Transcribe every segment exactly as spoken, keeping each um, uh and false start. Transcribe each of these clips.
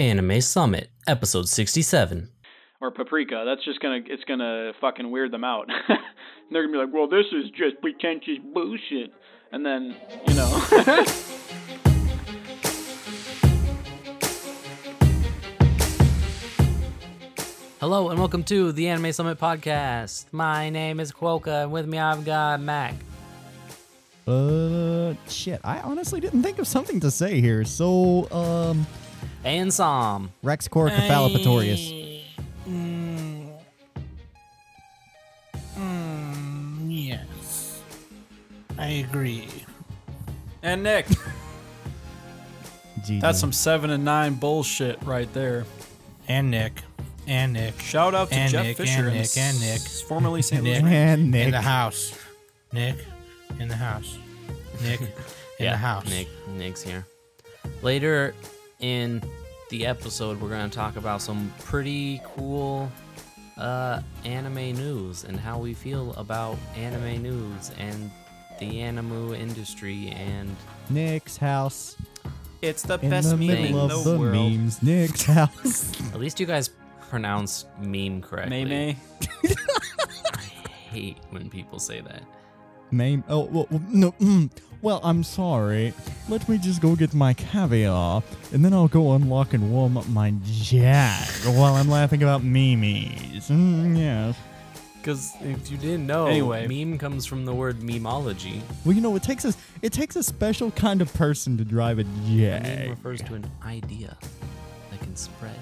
Anime Summit, episode sixty-seven. Or Paprika. That's just gonna, it's gonna fucking weird them out. They're gonna be like, well, this is just pretentious bullshit. And then, you know. Hello and welcome to the Anime Summit podcast. My name is Quoka and with me I've got Mac. Uh, shit. I honestly didn't think of something to say here. So, um... And Psalm. Rex Corcafalapatorius. Mm. Mm, yes. I agree. And Nick. G D. That's some seven and nine bullshit right there. And Nick. And Nick. Shout out to and Jeff Nick, Fisher. And Nick. And Nick. S- formerly Saint Nick. And Nick. In the house. Nick. In the house. Nick. In yeah, the house. Nick. Nick's here. Later... in the episode, we're going to talk about some pretty cool uh, anime news and how we feel about anime news and the anime industry and... Nick's house. It's the in best the meme in the, the world. Memes, Nick's house. At least you guys pronounce meme correctly. May-may. I hate when people say that. May... Oh, well, no... Mm. Well, I'm sorry. Let me just go get my caviar, and then I'll go unlock and warm up my jag while I'm laughing about memes. Mm, yes. Because if you didn't know, anyway, meme comes from the word memeology. Well, you know, it takes a it takes a special kind of person to drive a jag. Meme refers to an idea that can spread.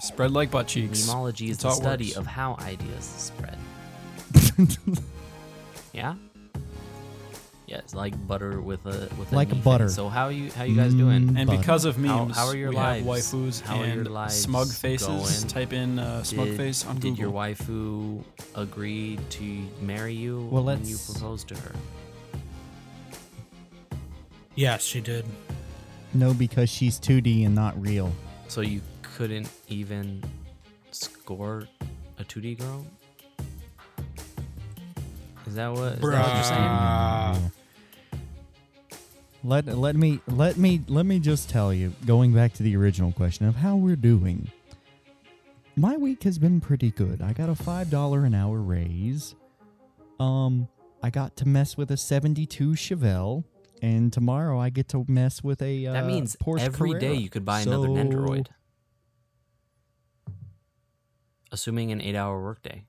Spread like butt cheeks. Memeology is the study works. Of how ideas spread. Yeah. Yeah, it's like butter with a with like anything. Butter. So how are you how are you guys doing? Mm, and butter. Because of memes, how, how are your we lives? Have waifus how and are your lives smug faces. Going? Type in uh, smug did, face on Google. Did your waifu agree to marry you well, when let's... you proposed to her? Yes, she did. No, because she's two D and not real. So you couldn't even score a two D girl? Is that what, is that what you're saying? Let let me let me let me just tell you, going back to the original question of how we're doing. My week has been pretty good. I got a five dollars an hour raise. Um I got to mess with a seventy-two Chevelle, and tomorrow I get to mess with a uh, That means Porsche every Carrera. Day you could buy so, another Nendoroid. Assuming an eight-hour workday.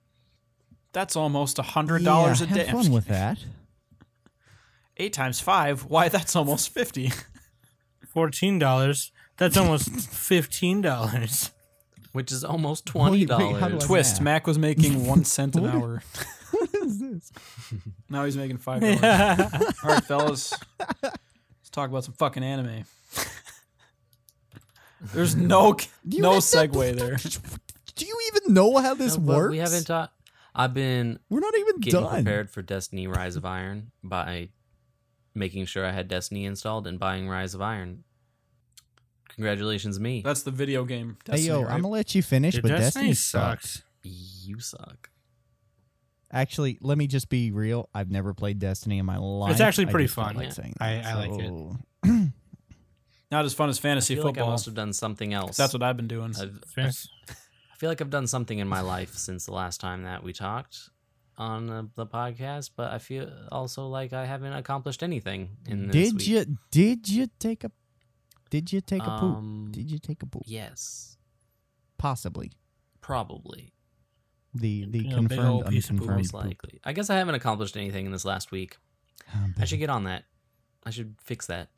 That's almost one hundred dollars yeah, a day. Have fun with that. Eight times five? Why, that's almost fifty dollars. fourteen dollars? That's almost fifteen dollars. Which is almost twenty dollars. Wait, wait, twist, that? Mac was making one cent an hour. What is this? Now he's making five dollars. Yeah. All right, fellas. Let's talk about some fucking anime. There's no, no segue there. Do you even know how this no, works? We haven't talked... I've been We're not even getting done. Prepared for Destiny Rise of Iron by making sure I had Destiny installed and buying Rise of Iron. Congratulations, me. That's the video game. Destiny, hey, yo, right? I'm going to let you finish, Your but Destiny, Destiny sucks. sucks. You suck. Actually, let me just be real. I've never played Destiny in my life. It's actually pretty I fun. Like yeah. I, I so... like it. Not as fun as fantasy I feel football. Like I've also done something else. That's what I've been doing. I've, I've, I feel like I've done something in my life since the last time that we talked on the, the podcast, but I feel also like I haven't accomplished anything in this did week. you did you take a did you take um, a poop did you take a poop yes possibly probably the the yeah, confirmed unconfirmed most likely poop. I guess I haven't accomplished anything in this last week. Oh, I should get on that. I should fix that.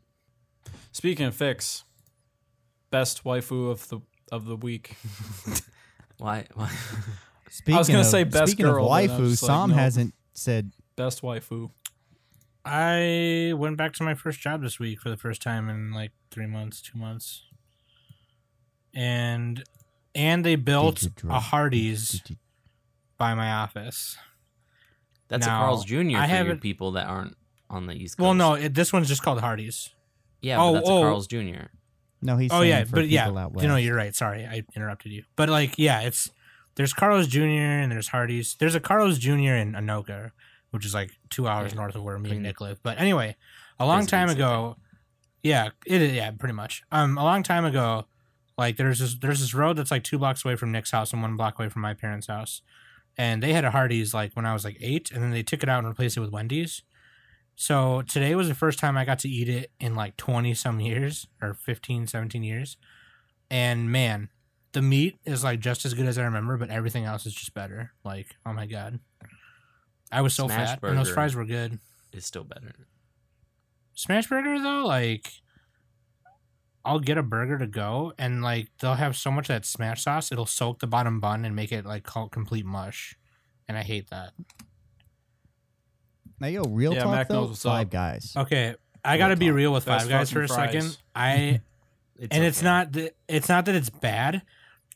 Speaking of fix, best waifu of the of the week. Why? Why? Speaking I was going to say best speaking girl. Speaking of waifu, Sam like, no, hasn't said best waifu. I went back to my first job this week for the first time in like three months, two months, and and they built a Hardee's by my office. That's now, a Carl's Junior I for your people that aren't on the East Coast. Well, no, it, this one's just called Hardee's. Yeah, oh, but that's oh. a Carl's Junior No, he's. Oh yeah, but yeah, you know, you're right. Sorry, I interrupted you. But like, yeah, it's there's Carl's Junior and there's Hardee's. There's a Carl's Junior in Anoka, which is like two hours yeah. north of where me and Nick live. But anyway, a long time ago, Yeah, it is. Yeah, pretty much. Um, a long time ago, like there's this there's this road that's like two blocks away from Nick's house and one block away from my parents' house, and they had a Hardee's like when I was like eight, and then they took it out and replaced it with Wendy's. So today was the first time I got to eat it in like twenty some years or fifteen, seventeen years, and man, the meat is like just as good as I remember, but everything else is just better. Like, oh my god, I was so Smash fat, Burger and those fries were good. It's still better. Smash Burger, though, like, I'll get a burger to go, and, like, they'll have so much of that smash sauce, it'll soak the bottom bun and make it, like, complete mush. And I hate that. Now, yo, real yeah, talk, Mac though, Five Guys. Okay, I real gotta talk. be real with Best Five Guys for a fries. second. I it's And okay. it's, not th- it's not that it's bad.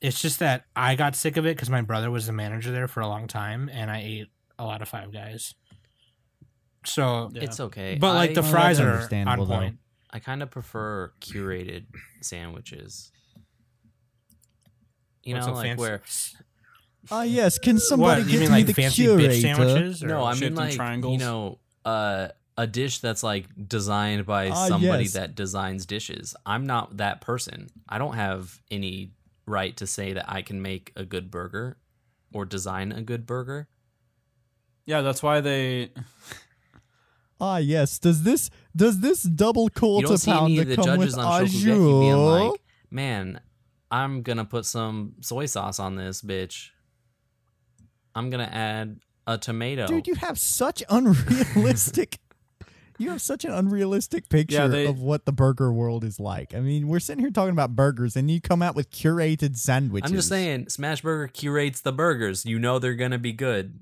It's just that I got sick of it because my brother was the manager there for a long time, and I ate a lot of Five Guys. So yeah. It's okay, but like I, the fries well, are on point. Though. I kind of prefer curated sandwiches. You What's know, like fancy? where. Ah uh, yes, can somebody what, get mean, me like, the fancy curator? Bitch sandwiches? Or no, I mean like you know, uh, a dish that's like designed by uh, somebody yes. that designs dishes. I'm not that person. I don't have any right to say that I can make a good burger, or design a good burger. Yeah, that's why they. Ah yes, does this does this double quarter pound that come with ajou? Like, man, I'm gonna put some soy sauce on this bitch. I'm gonna add a tomato. Dude, you have such unrealistic. you have such an unrealistic picture yeah, they, of what the burger world is like. I mean, we're sitting here talking about burgers, and you come out with curated sandwiches. I'm just saying, Smash Burger curates the burgers. You know they're gonna be good.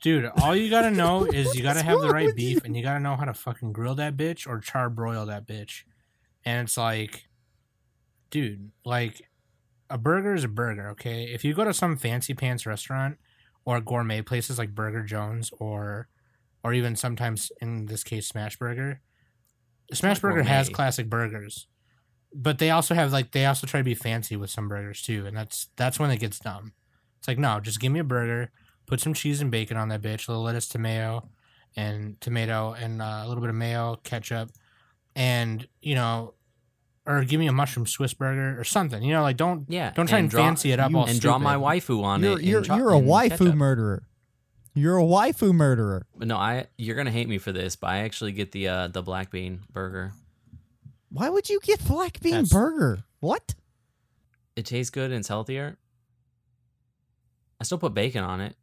Dude, all you gotta know is you gotta have the right beef, and you gotta know how to fucking grill that bitch or charbroil that bitch. And it's like, dude, like, a burger is a burger, okay? If you go to some fancy pants restaurant or gourmet places like Burger Jones or or even sometimes, in this case, Smash Burger, Smash Burger has classic burgers, but they also have, like, they also try to be fancy with some burgers, too, and that's that's when it gets dumb. It's like, no, just give me a burger. Put some cheese and bacon on that bitch, a little lettuce, tomato, and tomato, and uh, a little bit of mayo, ketchup, and, you know, or give me a mushroom Swiss burger or something. You know, like, don't yeah, don't try and, and draw, fancy it up you, all and stupid. Draw my waifu on you're, it. You're, cho- you're a waifu ketchup. murderer. You're a waifu murderer. No, I. You're going to hate me for this, but I actually get the uh, the black bean burger. Why would you get black bean That's, burger? What? It tastes good and it's healthier. I still put bacon on it.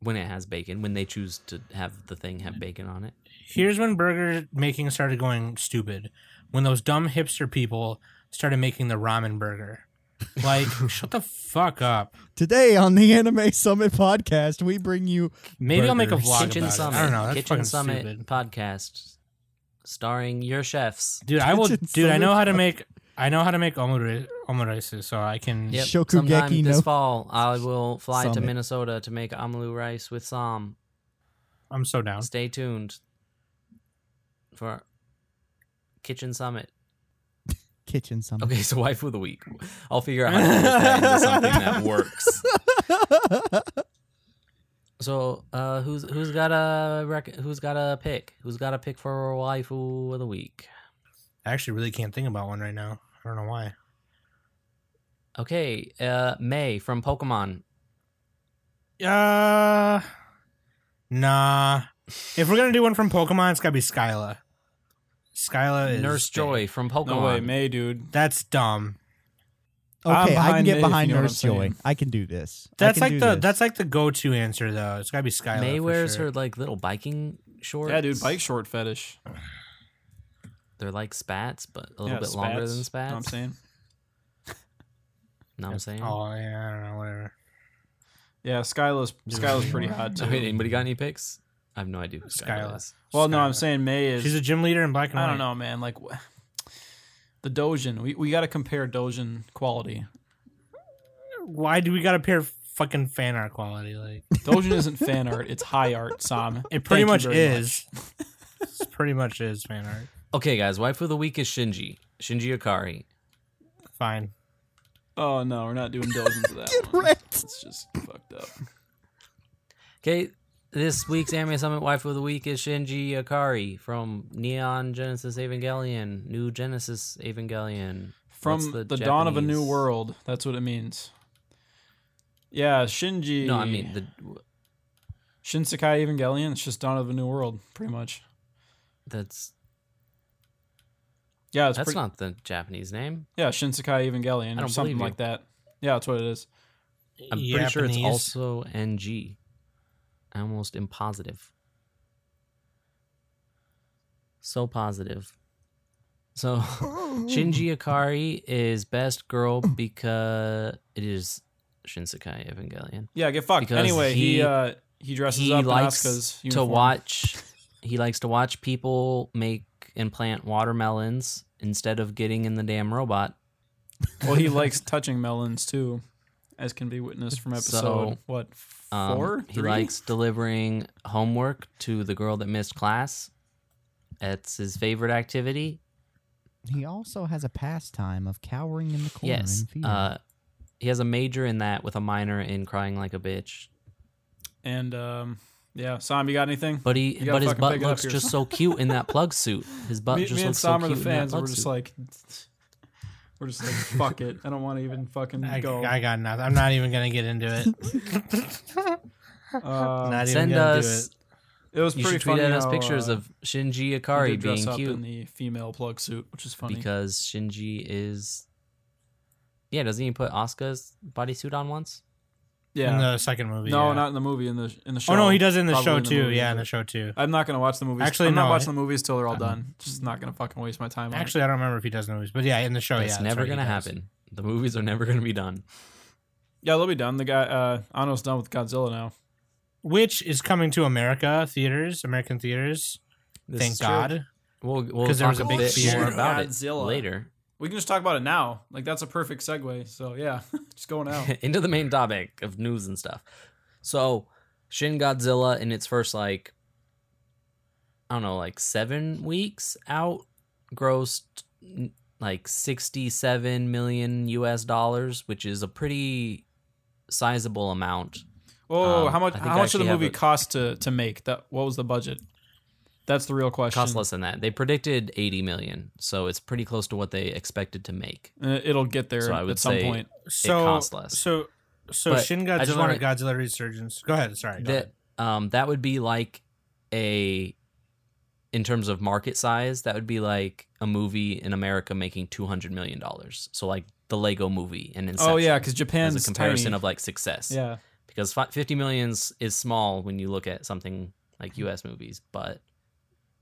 When it has bacon, when they choose to have the thing have bacon on it. Here's when burger making started going stupid. When those dumb hipster people started making the ramen burger. Like, shut the fuck up. Today on the Anime Summit podcast, we bring you Maybe burgers. I'll make a vlog Kitchen about Summit. It. I don't know. That's Kitchen fucking Summit stupid. Podcast starring your chefs. Dude, Kitchen I will Summit dude, I know how to make I know how to make omure, omuraisu, so I can... Yep. Shokugeki Sometime no this fall, I will fly Summit. to Minnesota to make amalu rice with Sam. I'm so down. Stay tuned for Kitchen Summit. Kitchen Summit. Okay, so waifu of the week. I'll figure out how to make that into something that works. So, uh, who's who's got a rec- who's got a pick? Who's got a pick for waifu of the week? I actually really can't think about one right now. I don't know why. Okay, uh, May from Pokemon. Uh, nah. If we're going to do one from Pokemon, it's got to be Skyla. Skyla is... Nurse Joy dead. From Pokemon. No way, May, dude. That's dumb. Okay, I can get May behind you know Nurse Joy. I can do this. That's like the this. That's like the go-to answer, though. It's got to be Skyla. May wears sure. her like little biking shorts. Yeah, dude, bike short fetish. They're like spats, but a little yeah, bit spats. longer than spats. Know what I'm saying? Know what I'm saying? Oh, yeah, I don't know, whatever. Yeah, Skyla's, Skyla's pretty hot, too. Wait, anybody got any picks? I have no idea who Skyla is. Well, Skyla. no, I'm saying May is... She's a gym leader in black and white. I don't know, man. Like, the doujin. We we got to compare doujin quality. Why do we got to pair fucking fan art quality? Like doujin isn't fan art. It's high art, Sam. It pretty Thank much is. Much. It pretty much is fan art. Okay, guys, waifu of the week is Shinji. Shinji Ikari. Fine. Oh, no, we're not doing doujin for that Get one. Wrecked. It's just fucked up. Okay, This week's Anime Summit Waifu of the Week is Shinji Ikari from Neon Genesis Evangelion, New Genesis Evangelion. From the, the dawn of a new world. That's what it means. Yeah, Shinji. No, I mean the Shinsekai Evangelion. It's just dawn of a new world, pretty much. That's. Yeah, it's that's pre- not the Japanese name. Yeah, Shinsekai Evangelion or something like that. Yeah, that's what it is. I'm Japanese. Pretty sure it's also N G. I almost am positive. So positive. So Shinji Ikari is best girl because it is Shinsekai Evangelion. Yeah, get fucked. Because anyway, he he, uh, he dresses he up likes in Asuka's uniform. to watch. He likes to watch people make and plant watermelons instead of getting in the damn robot. Well, he likes touching melons too, as can be witnessed from episode so, what four. Um, he likes delivering homework to the girl that missed class. That's his favorite activity. He also has a pastime of cowering in the corner yes, and feeding. Uh, he has a major in that with a minor in crying like a bitch. And, um, yeah, Sam, you got anything? But he, but his butt looks just so cute in that plug suit. His butt me, just me looks so cute in that plug suit. Me and Sam are the fans. We're just like, we're just like, fuck it. I don't want to even fucking I, go. I got nothing. I'm not even going to get into it. uh, not even going to do it. It was you pretty should tweet funny at us how, pictures uh, of Shinji Ikari being cute in the female plug suit, which is funny because Shinji is. Yeah, doesn't he put Asuka's bodysuit on once? Yeah, in the second movie. No, yeah. Not in the movie. In the in the show. Oh no, he does it in the show in the too. Movie, yeah, in the show too. I'm not gonna watch the movies. Actually, I'm no, not watching I, the movies till they're all I'm, done. Just not gonna fucking waste my time. Actually, on it. I don't remember if he does the movies, but yeah, in the show, it's yeah, never gonna happen. The movies are never gonna be done. Yeah, they'll be done. The guy uh, Anno's done with Godzilla now. Which is coming to America theaters, American theaters. This thank God. Well, because we'll there was a big fear about Godzilla. It later. We can just talk about it now. Like that's a perfect segue. So yeah, just going out into the main topic of news and stuff. So Shin Godzilla in its first like, I don't know, like seven weeks out, grossed like sixty-seven million U S dollars, which is a pretty sizable amount. Oh, um, how much? How much did the movie a, cost to, to make? That what was the budget? That's the real question. Cost less than that. They predicted eighty million, so it's pretty close to what they expected to make. Uh, it'll get there. So I would at some say point. It so, costs less. So, so but Shin Godzilla, wanna, Godzilla Resurgence. Go ahead. Sorry. Go that, ahead. Um, that would be like a, in terms of market size, that would be like a movie in America making two hundred million dollars. So like the Lego Movie and Inception. Oh yeah, because Japan's as a comparison tiny. Of like success. Yeah. Because fifty million is small when you look at something like U S movies, but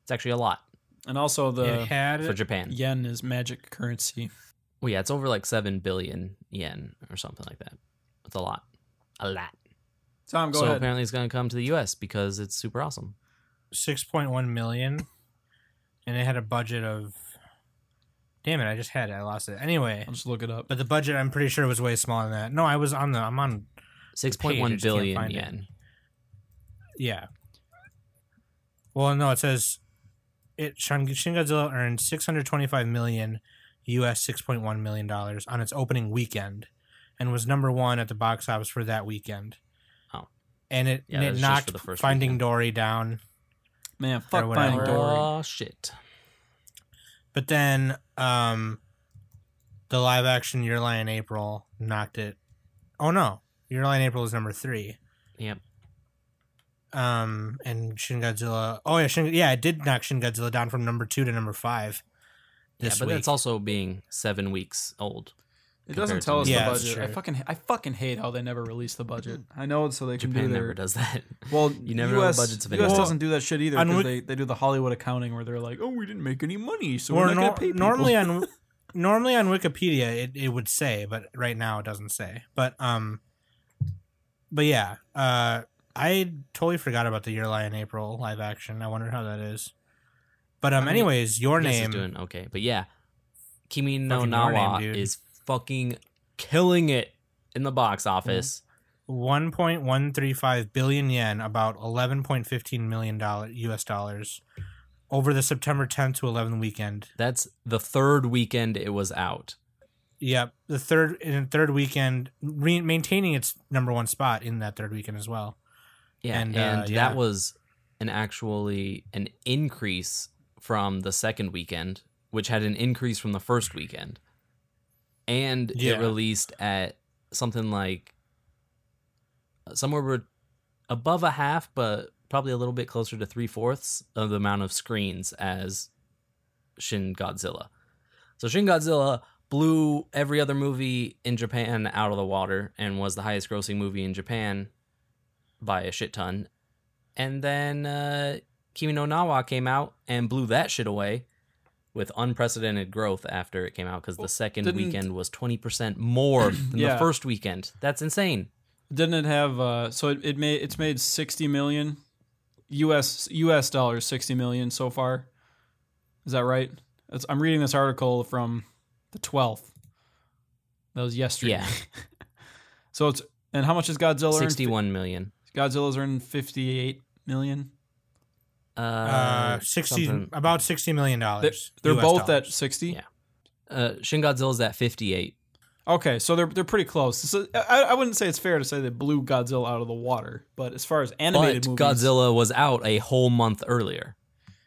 it's actually a lot. And also the for Japan. Yen is magic currency. Well, yeah, it's over like seven billion yen or something like that. It's a lot. A lot. Tom, go so ahead. So apparently it's going to come to the U S because it's super awesome. six point one million And it had a budget of... Damn it, I just had it. I lost it. Anyway. I'll just look it up. But the budget, I'm pretty sure, was way smaller than that. No, I was on the... I'm on... six point one billion yen It. Yeah. Well, no, it says it. Shin Godzilla earned six hundred twenty-five million U S six point one million dollars on its opening weekend, and was number one at the box office for that weekend. Oh, and it, yeah, and it knocked the first Finding weekend. Dory down. Man, fuck Finding Dory. Oh shit! But then, um, the live action Your Lie in April knocked it. Oh no. Your Lie in April is number three. Yep. Um, and Shin Godzilla. Oh yeah, Shin, yeah, it did knock Shin Godzilla down from number two to number five. This yeah, but week. That's also being seven weeks old. It doesn't tell us yeah, the budget. I fucking, I fucking hate how they never release the budget. I know it's so they Japan can do their. Never does that. Well, you never U S, know the budgets of anything. U S doesn't do that shit either because they, they do the Hollywood accounting where they're like, oh, we didn't make any money, so we're not nor- gonna pay people. Normally on, normally on Wikipedia it, it would say, but right now it doesn't say. But um. But yeah, uh, I totally forgot about the Your Lie in April live action. I wonder how that is. But um, I mean, anyways, your name is doing okay. But yeah, Kimi no Na wa is fucking killing it in the box office. One point one three five billion yen, about eleven point fifteen million dollar U S dollars, over the September tenth to eleventh weekend. That's the third weekend it was out. Yep, the third in third weekend, re- maintaining its number one spot in that third weekend as well. Yeah, and, and uh, yeah. that was an actually an increase from the second weekend, which had an increase from the first weekend. And yeah. it released at something like somewhere above a half, but probably a little bit closer to three-fourths of the amount of screens as Shin Godzilla. So Shin Godzilla blew every other movie in Japan out of the water and was the highest grossing movie in Japan by a shit ton. And then uh, Kimi no Na wa came out and blew that shit away with unprecedented growth after it came out, because the second Didn't... weekend was twenty percent more than yeah. the first weekend. That's insane. Didn't it have uh, so it, it made it's made sixty million U S U S dollars, sixty million so far. Is that right? It's, I'm reading this article from the twelfth. That was yesterday. Yeah. So it's and how much is Godzilla? Sixty-one earned? million. Godzilla's earned fifty-eight million. Uh, uh sixty something. About sixty million dollars. They're, they're both dollars. At sixty. Yeah. Uh, Shin Godzilla's at fifty-eight. Okay, so they're they're pretty close. So I, I wouldn't say it's fair to say they blew Godzilla out of the water, but as far as animated but movies... But Godzilla was out a whole month earlier.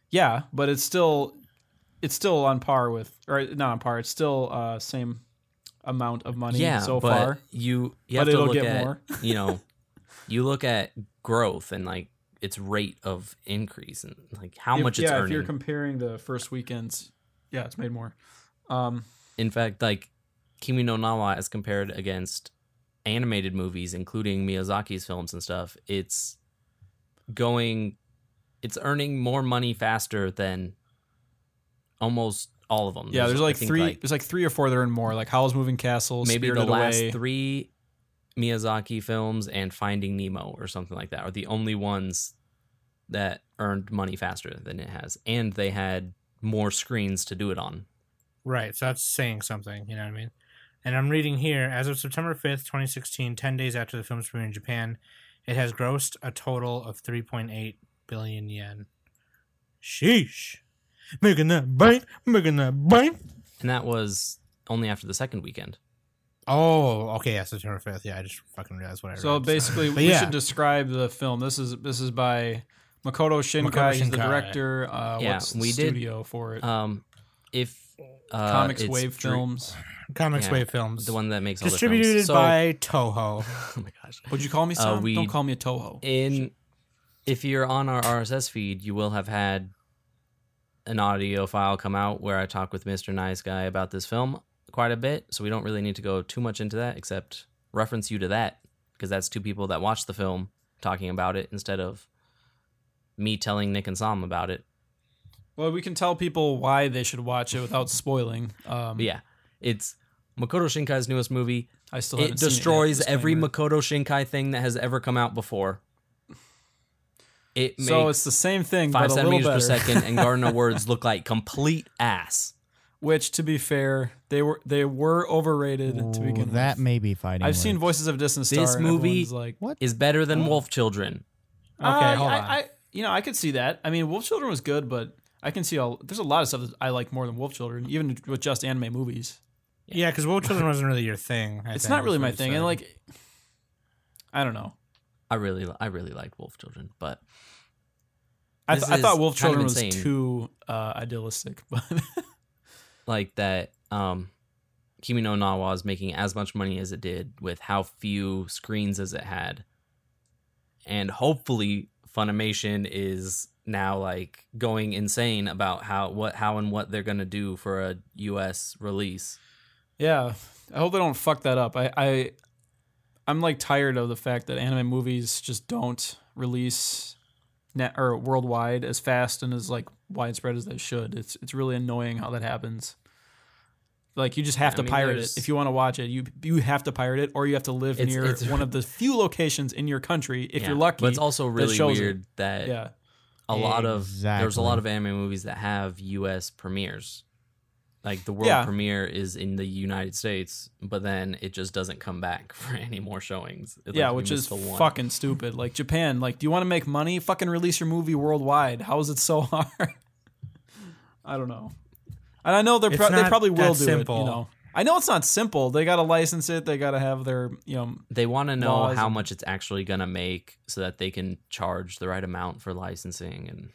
Yeah, but it's still it's still on par with... Or not on par, it's still uh, same amount of money yeah, so but far. You, you but have it'll to look get at, more. You know, you look at growth and like its rate of increase and like how if, much it's yeah, earning. Yeah, if you're comparing the first weekends, yeah, it's made more. Um, In fact, like... Kimi no Na wa, as compared against animated movies, including Miyazaki's films and stuff, it's going, it's earning more money faster than almost all of them. Yeah, there's, there's like three, like, there's like three or four that earn more, like Howl's Moving Castle, maybe Spirited the last Away. Three Miyazaki films and Finding Nemo or something like that are the only ones that earned money faster than it has, and they had more screens to do it on. Right, so that's saying something. You know what I mean? And I'm reading here, as of September fifth, twenty sixteen, ten days after the film's premiere in Japan, it has grossed a total of three point eight billion yen. Sheesh. Making that bite, making that bite. And that was only after the second weekend. Oh, okay, yeah, September fifth. Yeah, I just fucking realized what I read. So basically, we yeah. should describe the film. This is this is by Makoto Shinkai. Makoto Shinkai. He's the director. Uh, yeah, what's the we studio did, for it? Um, if... Uh, Comics Wave dri- Films. Comics yeah, Wave Films. The one that makes all the films. Distributed so, by Toho. Oh my gosh. Would you call me son? Uh, we, Don't call me a Toho. In, if you're on our R S S feed, you will have had an audio file come out where I talk with Mister Nice Guy about this film quite a bit, so we don't really need to go too much into that except reference you to that, because that's two people that watched the film talking about it instead of me telling Nick and Sam about it. Well, we can tell people why they should watch it without spoiling. Um, yeah, it's Makoto Shinkai's newest movie. I still haven't it destroys seen it, every Makoto Shinkai thing that has ever come out before. It makes so it's the same thing, five but a centimeters little better. Per second, and Garden of Words look like complete ass. Which, to be fair, they were they were overrated Ooh, to begin with. That may be fighting. I've words. Seen Voices of Distant Star. This movie like, what? Is better than oh. Wolf Children. Okay, uh, hold I, on. I, you know, I could see that. I mean, Wolf Children was good, but. I can see all. There's a lot of stuff that I like more than Wolf Children, even with just anime movies. Yeah, because yeah, Wolf Children wasn't really your thing. I it's think, not really my thing, and like, I don't know. I really, I really liked Wolf Children, but I, th- I thought Wolf Children was too uh, idealistic. But like that, um, Kimi no Na wa is making as much money as it did with how few screens as it had, and hopefully Funimation is. Now like going insane about how what how and what they're gonna do for a U S release. Yeah, I hope they don't fuck that up. I, I I'm like tired of the fact that anime movies just don't release net or worldwide as fast and as like widespread as they should. It's it's really annoying how that happens. Like you just have yeah, to I mean, pirate it if you want to watch it. You you have to pirate it, or you have to live it's, near it's, one of the few locations in your country if yeah, you're lucky. But it's also really that weird it. That. Yeah. A lot of exactly. There's a lot of anime movies that have U S premieres, like the world yeah. premiere is in the United States, but then it just doesn't come back for any more showings. It, yeah, like, which is fucking stupid. Like Japan, like do you want to make money? Fucking release your movie worldwide. How is it so hard? I don't know. And I know they're pro- they probably will do simple. It. You know, I know it's not simple. They got to license it. They got to have their, you know, they want to know how and... much it's actually going to make so that they can charge the right amount for licensing and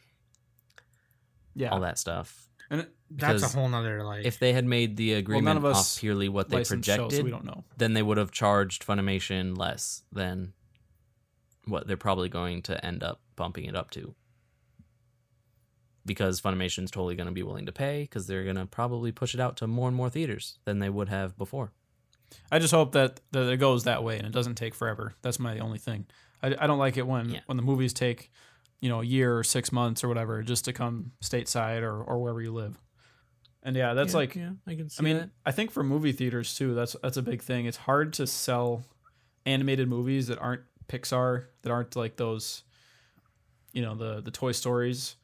yeah, all that stuff. And it, that's a whole nother, like, if they had made the agreement well, off purely what they projected, shows, we don't know. Then they would have charged Funimation less than what they're probably going to end up bumping it up to. Because Funimation's totally going to be willing to pay because they're going to probably push it out to more and more theaters than they would have before. I just hope that, that it goes that way and it doesn't take forever. That's my only thing. I, I don't like it when, yeah. when the movies take, you know, a year or six months or whatever just to come stateside or, or wherever you live. And yeah, that's yeah, like, yeah, I can see I mean, that. I think for movie theaters too, that's that's a big thing. It's hard to sell animated movies that aren't Pixar, that aren't like those, you know, the, the Toy Stories.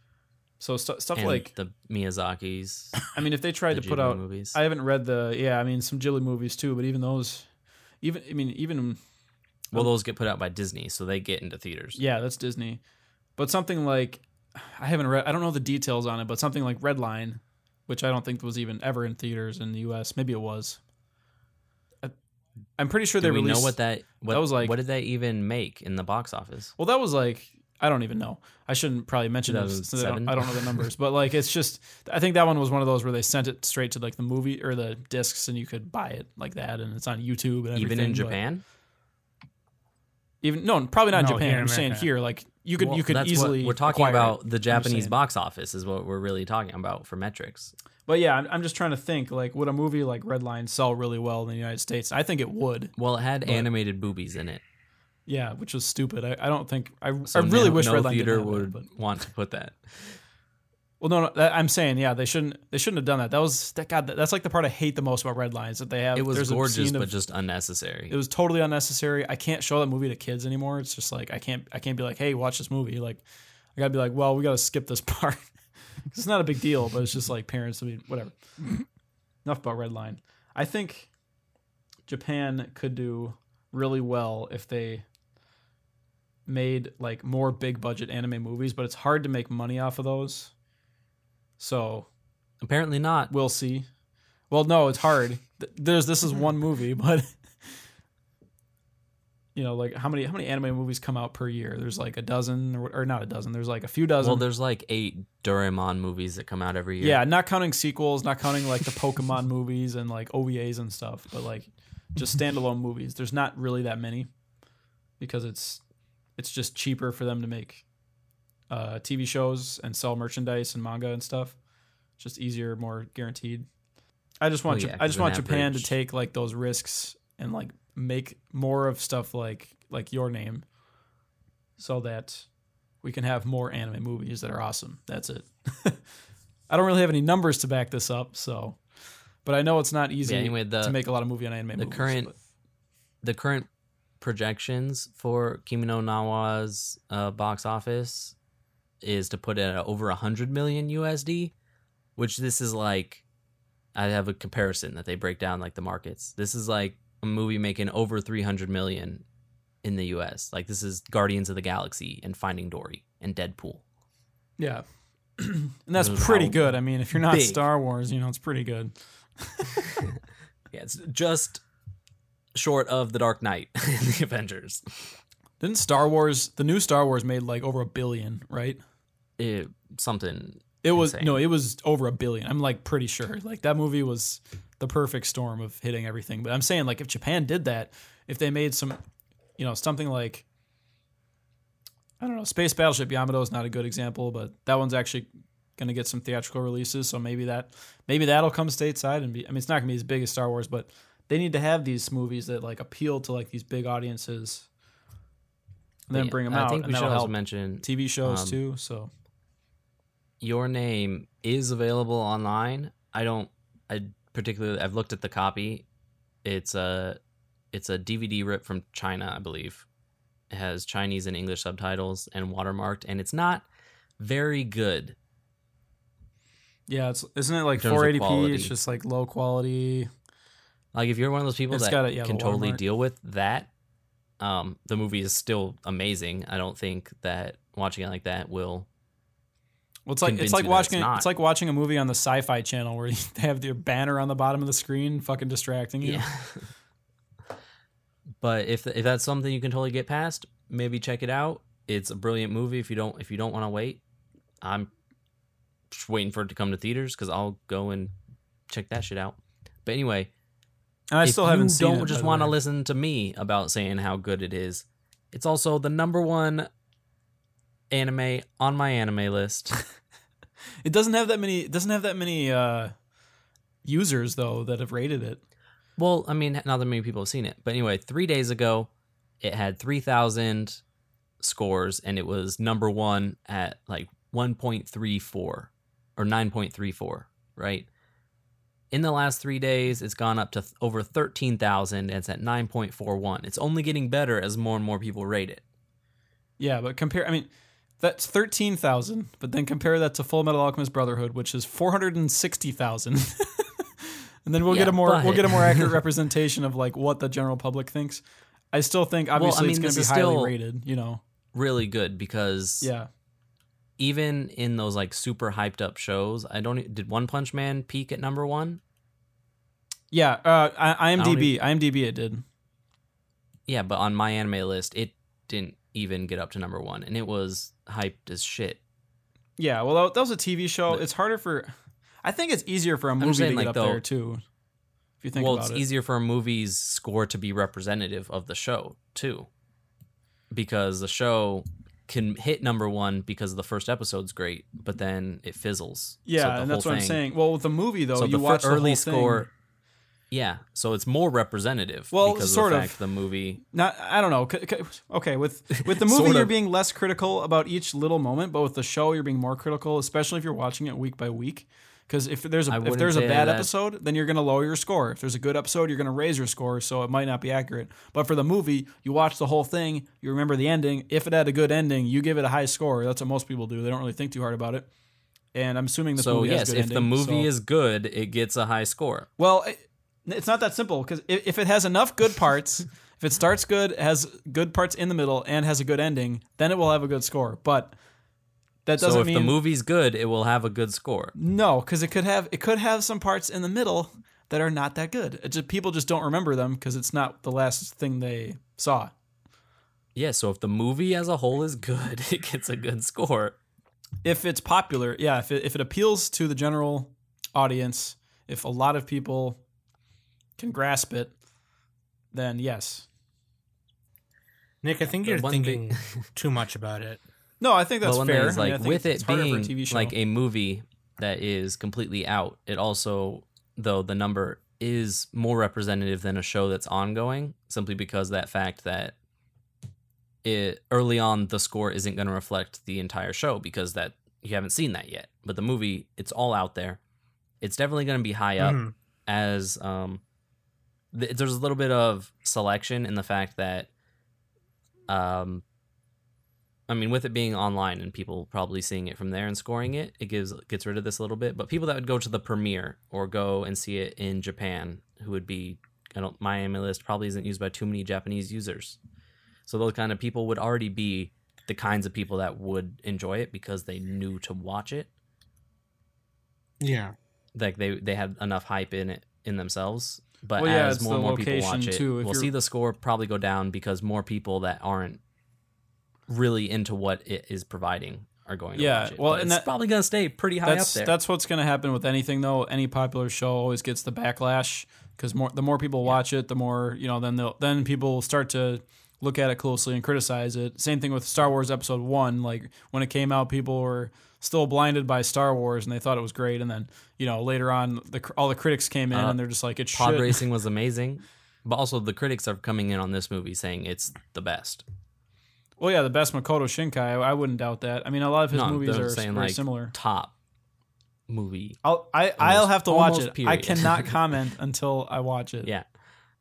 So st- stuff and like the Miyazaki's. I mean, if they tried the to put Ghibli out movies. I haven't read the yeah. I mean, some Ghibli movies too, but even those, even I mean, even well, um, those get put out by Disney, so they get into theaters. Yeah, that's Disney. But something like I haven't read. I don't know the details on it, but something like Redline, which I don't think was even ever in theaters in the U S. Maybe it was. I, I'm pretty sure do they we released. Know what that what that was like? What did they even make in the box office? Well, that was like. I don't even know. I shouldn't probably mention those. So I don't know the numbers, but like it's just. I think that one was one of those where they sent it straight to like the movie or the discs, and you could buy it like that, and it's on YouTube and everything. Even in Japan. Even no, probably not in no, Japan. I'm saying here, like you could well, you could easily. We're talking about it. The Japanese box office is what we're really talking about for metrics. But yeah, I'm, I'm just trying to think like would a movie like Redline sell really well in the United States? I think it would. Well, it had but, animated boobies in it. Yeah, which was stupid. I, I don't think I. So I really no, wish no Redline theater didn't would that, want to put that. Well, no, no that, I'm saying yeah, they shouldn't. They shouldn't have done that. That was that. God, that's like the part I hate the most about Redline is that they have. It was gorgeous, but of, just unnecessary. It was totally unnecessary. I can't show that movie to kids anymore. It's just like I can't. I can't be like, hey, watch this movie. Like, I gotta be like, well, we gotta skip this part. It's not a big deal, but it's just like parents. I mean, whatever. Enough about Redline. I think Japan could do really well if they made like more big budget anime movies, but it's hard to make money off of those. So apparently not. We'll see. Well, no, it's hard. There's this is one movie, but you know, like how many how many anime movies come out per year? There's like a dozen or, or not a dozen. There's like a few dozen. Well, there's like eight Doraemon movies that come out every year. Yeah, not counting sequels, not counting like the Pokemon movies and like O V As and stuff, but like just standalone movies. There's not really that many because it's It's just cheaper for them to make uh, T V shows and sell merchandise and manga and stuff. It's just easier, more guaranteed. I just want oh, yeah, ja- I just want Japan to take like those risks and like make more of stuff like like Your Name, so that we can have more anime movies that are awesome. That's it. I don't really have any numbers to back this up, so but I know it's not easy yeah, anyway, the, to make a lot of movie on anime. The movies, current, but. the current. projections for Kimi no Na wa's uh, box office is to put it at over one hundred million U S D, which this is like, I have a comparison that they break down like the markets. This is like a movie making over three hundred million in the U S. Like this is Guardians of the Galaxy and Finding Dory and Deadpool. Yeah. And that's pretty good. I mean, if you're not big. Star Wars, you know, it's pretty good. Yeah, it's just short of the Dark Knight and the Avengers. Didn't Star Wars, the new Star Wars made like over a billion, right? It, something. It was, insane. no, it was over a billion. I'm like pretty sure. Like that movie was the perfect storm of hitting everything. But I'm saying like if Japan did that, if they made some, you know, something like, I don't know, Space Battleship Yamato is not a good example, but that one's actually going to get some theatrical releases. So maybe that, maybe that'll come stateside and be, I mean, it's not going to be as big as Star Wars, but they need to have these movies that like appeal to like these big audiences, and then yeah, bring them I out. I think we should also mention T V shows um, too. So, Your Name is available online. I don't. I particularly. I've looked at the copy. It's a. It's a D V D rip from China, I believe. It has Chinese and English subtitles and watermarked, and it's not very good. Yeah, it's isn't it like four eighty p? It's just like low quality. Like, if you're one of those people it's that a, yeah, can totally watermark. deal with that, um, the movie is still amazing. I don't think that watching it like that will Well, it's like it's like watching it's, it's like watching a movie on the Sci-Fi Channel where they have their banner on the bottom of the screen, fucking distracting you. Yeah. But if if that's something you can totally get past, maybe check it out. It's a brilliant movie. If you don't if you don't want to wait, I'm just waiting for it to come to theaters because I'll go and check that shit out. But anyway, and I if still haven't you seen don't it, just want to listen to me about saying how good it is. It's also the number one anime on my anime list. It doesn't have that many. It doesn't have that many uh, users though that have rated it. Well, I mean, not that many people have seen it. But anyway, three days ago, it had three thousand scores, and it was number one at like one point three four or nine point three four. Right. In the last three days, it's gone up to th- over thirteen thousand, and it's at nine point four one. It's only getting better as more and more people rate it. Yeah, but compare. I mean. That's thirteen thousand, but then compare that to Full Metal Alchemist Brotherhood, which is four hundred sixty thousand. And then we'll yeah, get a more but... we'll get a more accurate representation of like what the general public thinks. I still think obviously well, I mean, it's going to be highly rated, you know. Really good because yeah. Even in those like super hyped up shows, I don't did One Punch Man peak at number one? Yeah, uh I, IMDb, I even... IMDb it did. Yeah, but on my anime list, it didn't even get up to number one, and it was hyped as shit. Yeah, well, that was a T V show. But it's harder for... I think it's easier for a movie saying, to get like, up though, there, too, if you think well, about it. Well, it's easier for a movie's score to be representative of the show, too, because the show can hit number one because the first episode's great, but then it fizzles. Yeah, so and that's what thing, I'm saying. Well, with the movie, though, so you the watch the early score. Thing. Yeah, so it's more representative well, because sort of the fact of. The movie... Not, I don't know. Okay, with, with the movie, you're of. being less critical about each little moment, but with the show, you're being more critical, especially if you're watching it week by week. Because if there's a, if there's a bad that. episode, then you're going to lower your score. If there's a good episode, you're going to raise your score, so it might not be accurate. But for the movie, you watch the whole thing, you remember the ending. If it had a good ending, you give it a high score. That's what most people do. They don't really think too hard about it. And I'm assuming this so, movie yes, has good ending. So, yes, if the movie so. is good, it gets a high score. Well... It, It's not that simple because if it has enough good parts, if it starts good, has good parts in the middle, and has a good ending, then it will have a good score. But that doesn't mean so if mean, the movie's good, it will have a good score. No, because it could have it could have some parts in the middle that are not that good. It just, people just don't remember them because it's not the last thing they saw. Yeah. So if the movie as a whole is good, it gets a good score. If it's popular, yeah. If it, if it appeals to the general audience, if a lot of people can grasp it, then yes. Nick, I think you're thinking big... too much about it. No, I think that's well, fair. Is, like I mean, I with it being a T V show. Like a movie that is completely out, it also, though the number is more representative than a show that's ongoing, simply because that fact that it early on the score isn't going to reflect the entire show because that you haven't seen that yet. But the movie, it's all out there. It's definitely going to be high up mm. as um. There's a little bit of selection in the fact that, um, I mean, with it being online and people probably seeing it from there and scoring it, it gives gets rid of this a little bit. But people that would go to the premiere or go and see it in Japan, who would be, I don't, my anime list probably isn't used by too many Japanese users. So those kind of people would already be the kinds of people that would enjoy it because they knew to watch it. Yeah. Like they, they had enough hype in it in themselves. But well, yeah, as more and more people watch it, too, we'll see the score probably go down because more people that aren't really into what it is providing are going to yeah, watch it. Well, and it's that, probably going to stay pretty high up there. That's what's going to happen with anything, though. Any popular show always gets the backlash because more the more people yeah. watch it, the more, you know, then they'll, then people will start to look at it closely and criticize it. Same thing with Star Wars Episode One. Like, when it came out, people were still blinded by Star Wars, and they thought it was great. And then, you know, later on, the, all the critics came in, uh, and they're just like, it's shit. Pod racing was amazing. But also, the critics are coming in on this movie saying it's the best. Well, yeah, the best Makoto Shinkai. I wouldn't doubt that. I mean, a lot of his no, movies are very like, similar. Top movie. I'll, I, almost, I'll have to watch it. Period. I cannot comment until I watch it. Yeah.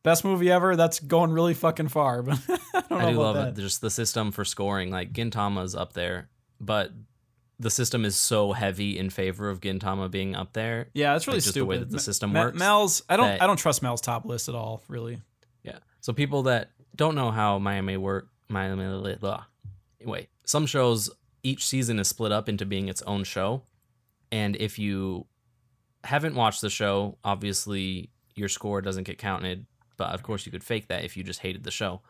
Best movie ever, that's going really fucking far. But I don't know I do about love that. it. There's the system for scoring. Like, Gintama's up there, but... The system is so heavy in favor of Gintama being up there. Yeah, that's really like just stupid. The way that the system Ma- works. Mal's, I don't, that, I don't trust Mal's top list at all, really. Yeah. So people that don't know how Miami work, Miami. Anyway, some shows each season is split up into being its own show. And if you haven't watched the show, obviously your score doesn't get counted. But of course, you could fake that if you just hated the show.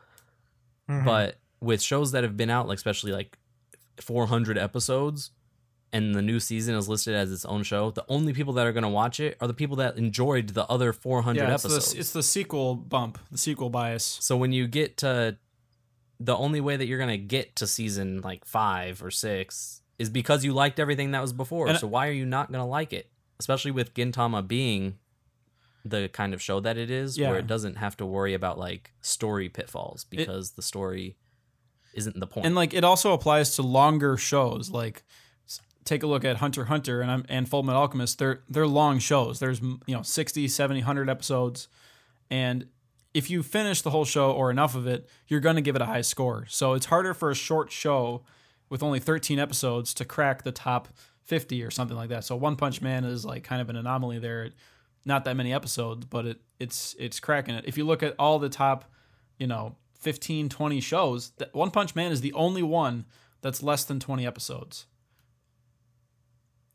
Mm-hmm. But with shows that have been out, like especially like four hundred episodes, and the new season is listed as its own show, the only people that are going to watch it are the people that enjoyed the other four hundred yeah, it's episodes. The, it's the sequel bump, the sequel bias. So when you get to, the only way that you're going to get to season like five or six is because you liked everything that was before. And so why are you not going to like it? Especially with Gintama being the kind of show that it is, yeah. where it doesn't have to worry about like story pitfalls because it, the story isn't the point. And like, it also applies to longer shows. Like, take a look at Hunter x Hunter and I'm and Fullmetal Alchemist. They're they're long shows. There's, you know, sixty, seventy, one hundred episodes, and if you finish the whole show or enough of it, you're going to give it a high score. So it's harder for a short show with only thirteen episodes to crack the top fifty or something like that. So One Punch Man is like kind of an anomaly there. Not that many episodes, but it it's it's cracking it. If you look at all the top, you know, fifteen, twenty shows, One Punch Man is the only one that's less than twenty episodes.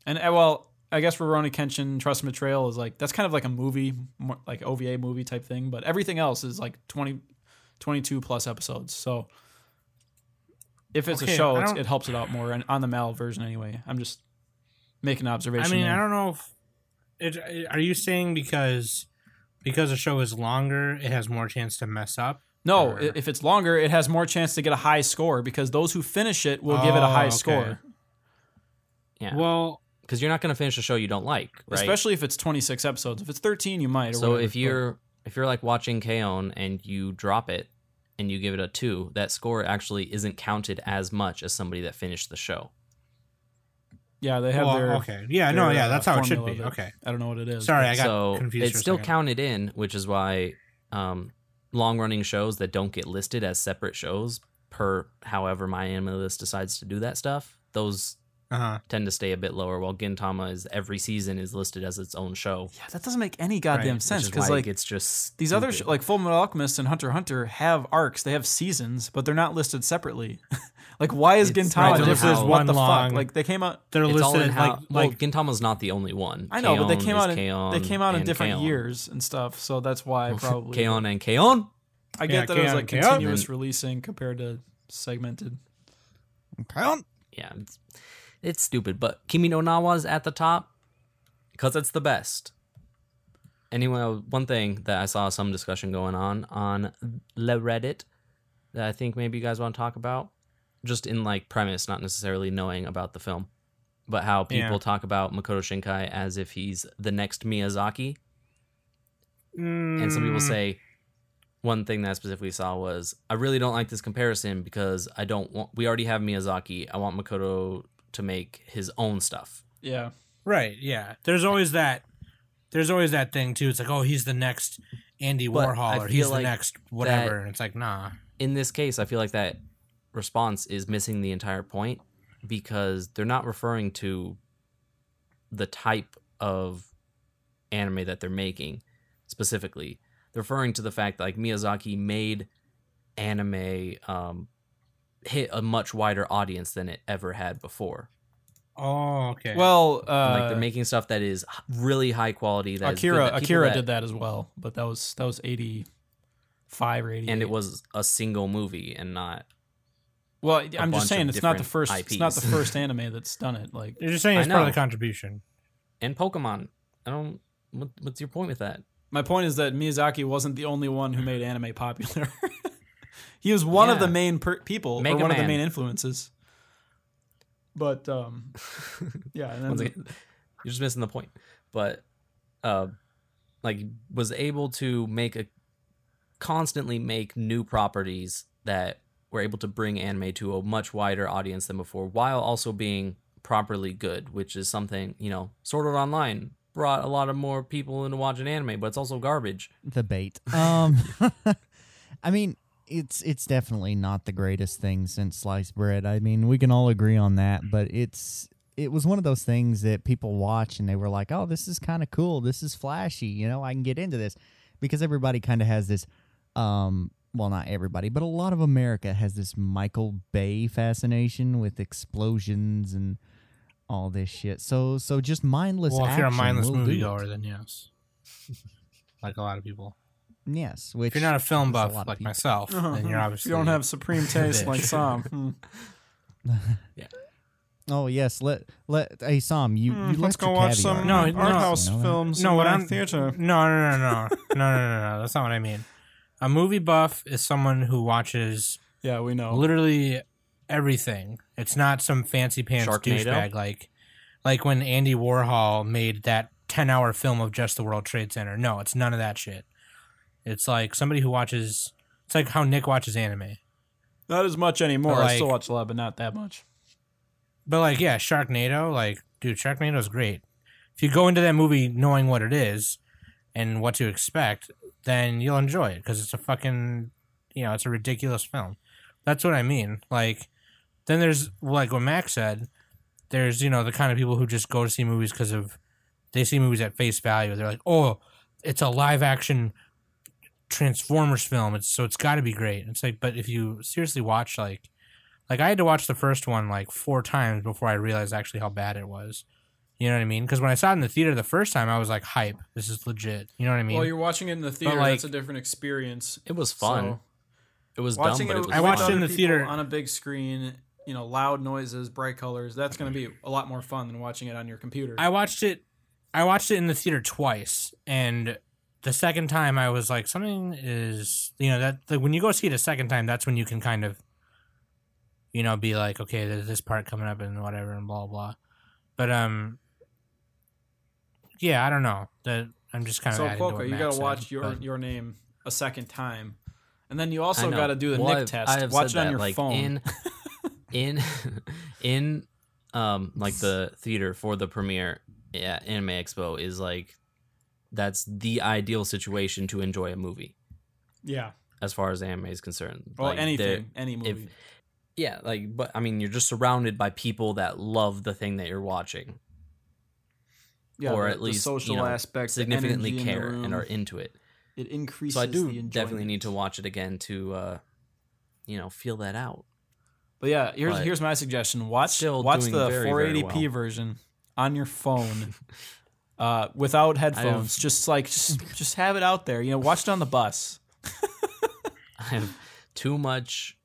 And, well, I guess Rurouni Kenshin, Trust and Betrayal is like, that's kind of like a movie, more like O V A movie type thing. But everything else is like twenty, twenty-two plus episodes. So if it's okay, a show, it's, it helps it out more. And on the M A L version anyway. I'm just making an observation. I mean, there. I don't know if... It, are you saying because because a show is longer, it has more chance to mess up? No, or? If it's longer, it has more chance to get a high score because those who finish it will oh, give it a high okay. score. Yeah. Well... Because you're not going to finish a show you don't like, right? Especially if it's twenty-six episodes. If it's thirteen, you might. Or so whatever. if you're if you're like watching K-On and you drop it and you give it a two, that score actually isn't counted as much as somebody that finished the show. Yeah, they have well, their okay. Yeah, their, no, yeah, that's uh, how it should be. Okay, I don't know what it is. Sorry, I got so confused. It's still counted in, which is why um, long-running shows that don't get listed as separate shows, per however MyAnimeList decides to do that stuff, those. Uh-huh. tend to stay a bit lower, while Gintama is every season is listed as its own show. Yeah, that doesn't make any goddamn right. sense because like it's just these stupid. Other sh- like Fullmetal Alchemist and Hunter x Hunter have arcs, they have seasons, but they're not listed separately. Like, why is it's Gintama listed as what the long, fuck? Like they came out, they're listed how, like, well, like Gintama's not the only one. I know, K-On but they came out in, K-On they came out in different K-On. Years and stuff, so that's why probably K-On and K-On. I get yeah, that K-On, it was like K-On. Continuous K-On. Releasing compared to segmented. K-On. Yeah. It's, It's stupid, but Kimi no Na wa is at the top because it's the best. Anyway, one thing that I saw some discussion going on on Le Reddit that I think maybe you guys want to talk about, just in like premise, not necessarily knowing about the film, but how people yeah. talk about Makoto Shinkai as if he's the next Miyazaki. Mm. And some people say, one thing that I specifically saw was, I really don't like this comparison because I don't want, we already have Miyazaki. I want Makoto to make his own stuff. Yeah. Right, yeah. There's always that there's always that thing too. It's like, oh, he's the next Andy Warhol or he's like the next whatever. And it's like, nah. In this case, I feel like that response is missing the entire point because they're not referring to the type of anime that they're making specifically. They're referring to the fact that like Miyazaki made anime um hit a much wider audience than it ever had before. Oh, okay. Well, uh, like they're making stuff that is really high quality. That Akira, is that Akira that, did that as well, but that was that was eighty-five or eighty-eight, and it was a single movie and not. Well, a I'm bunch just saying it's not the first. I Ps. It's not the first anime that's done it. Like you're just saying, it's part of the contribution. And Pokemon, I don't. What, what's your point with that? My point is that Miyazaki wasn't the only one who made anime popular. He was one yeah. of the main per- people, Mega or one Man. Of the main influences. But, um, yeah. And then Once again, you're just missing the point. But, uh, like, was able to make a constantly make new properties that were able to bring anime to a much wider audience than before, while also being properly good, which is something, you know, Sword Art Online brought a lot of more people into watching anime, but it's also garbage. The bait. Um, I mean... It's it's definitely not the greatest thing since sliced bread. I mean, we can all agree on that, but it's it was one of those things that people watch and they were like, oh, this is kind of cool. This is flashy. You know, I can get into this because everybody kind of has this um, well, not everybody, but a lot of America has this Michael Bay fascination with explosions and all this shit. So, so just mindless action. Well, if you're a mindless moviegoer, then yes. Like a lot of people. Yes. Which if you're not a film buff like myself, uh-huh. then you're obviously... You don't have supreme taste like Sam. Yeah. Oh, yes. Let let hey, Sam, you, mm, you let's go watch some no, art house no, films no, in what I'm, theater. No, no, no, no. no, no, no, no. That's not what I mean. A movie buff is someone who watches... Yeah, we know. Literally... Everything. It's not some fancy pants douchebag like, like when Andy Warhol made that ten-hour film of just the World Trade Center. No, it's none of that shit. It's like somebody who watches. It's like how Nick watches anime. Not as much anymore. Like, I still watch a lot, but not that much. But like, yeah, Sharknado. Like, dude, Sharknado is great. If you go into that movie knowing what it is and what to expect, then you'll enjoy it because it's a fucking, you know, it's a ridiculous film. That's what I mean. Like. Then there's, like what Mac said, there's, you know, the kind of people who just go to see movies because of, they see movies at face value. They're like, oh, it's a live action Transformers film, it's, so it's got to be great. It's like, but if you seriously watch, like, like I had to watch the first one like four times before I realized actually how bad it was. You know what I mean? Because when I saw it in the theater the first time, I was like, hype, this is legit. You know what I mean? Well, you're watching it in the theater, like, that's a different experience. It was fun. So. It was watching dumb, it, but it was I watched fun. It in the theater on a big screen, you know, loud noises, bright colors. That's going to be a lot more fun than watching it on your computer. I watched it I watched it in the theater twice, and the second time I was like, something is, you know, that like, when you go see it a second time, that's when you can kind of, you know, be like, okay, there's this part coming up and whatever and blah blah. But um yeah, I don't know. That I'm just kind of So Polka, you got to watch your but, your name a second time. And then you also got to do the well, Nick I've, test. Watch it on that. your like phone. In, in, in, um, like the theater for the premiere at Anime Expo is like, that's the ideal situation to enjoy a movie. Yeah. As far as anime is concerned. Well, like anything, any movie. If, yeah, like, but I mean, you're just surrounded by people that love the thing that you're watching. Yeah, or the, at least the social you know, aspect, significantly care and are into it. It increases the enjoyment. So I do definitely need to watch it again to, uh, you know, feel that out. But yeah, here's but here's my suggestion. Watch watch the very, four eighty p very well. version on your phone uh, without headphones. Have, just like just, just have it out there. You know, watch it on the bus. I have too much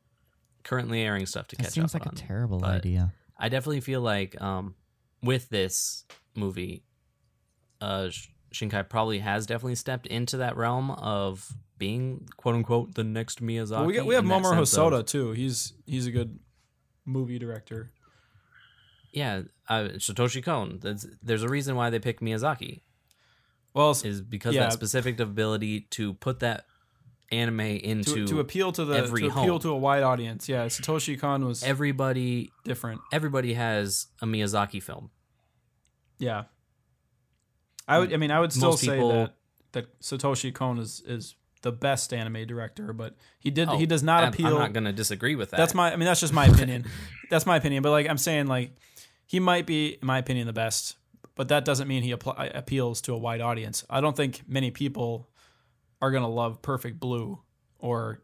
currently airing stuff to that catch up like on. Seems like a terrible but idea. I definitely feel like um, with this movie, uh. Shinkai probably has definitely stepped into that realm of being quote unquote the next Miyazaki. Well, we, get, we have Mamoru Hosoda of, too. He's he's a good movie director. Yeah, uh, Satoshi Kon. There's, there's a reason why they picked Miyazaki. Well, is because yeah. that specific ability to put that anime into to, to appeal to the every to appeal home. to a wide audience. Yeah, Satoshi Kon was everybody different. Everybody has a Miyazaki film. Yeah. I would. I mean, I would still Most say people, that, that Satoshi Kon is, is the best anime director, but he did. Oh, he does not I'm, appeal. I'm not going to disagree with that. That's my. I mean, that's just my opinion. That's my opinion. But like I'm saying, like he might be, in my opinion, the best. But that doesn't mean he apply, appeals to a wide audience. I don't think many people are going to love Perfect Blue or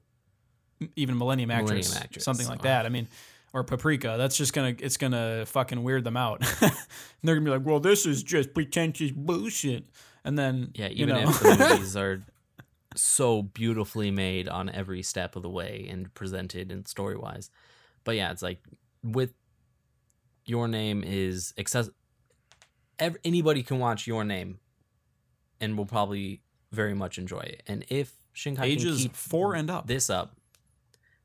even Millennium Actress, Millennium Actress something like or, that. I mean. Or Paprika, that's just gonna it's gonna fucking weird them out. And they're gonna be like, well, this is just pretentious bullshit. And then yeah, even you know. if the movies are so beautifully made on every step of the way and presented and story wise, but yeah, it's like with Your Name is access. Every, anybody can watch Your Name, and will probably very much enjoy it. And if Shinkai ages can keep four and up this up.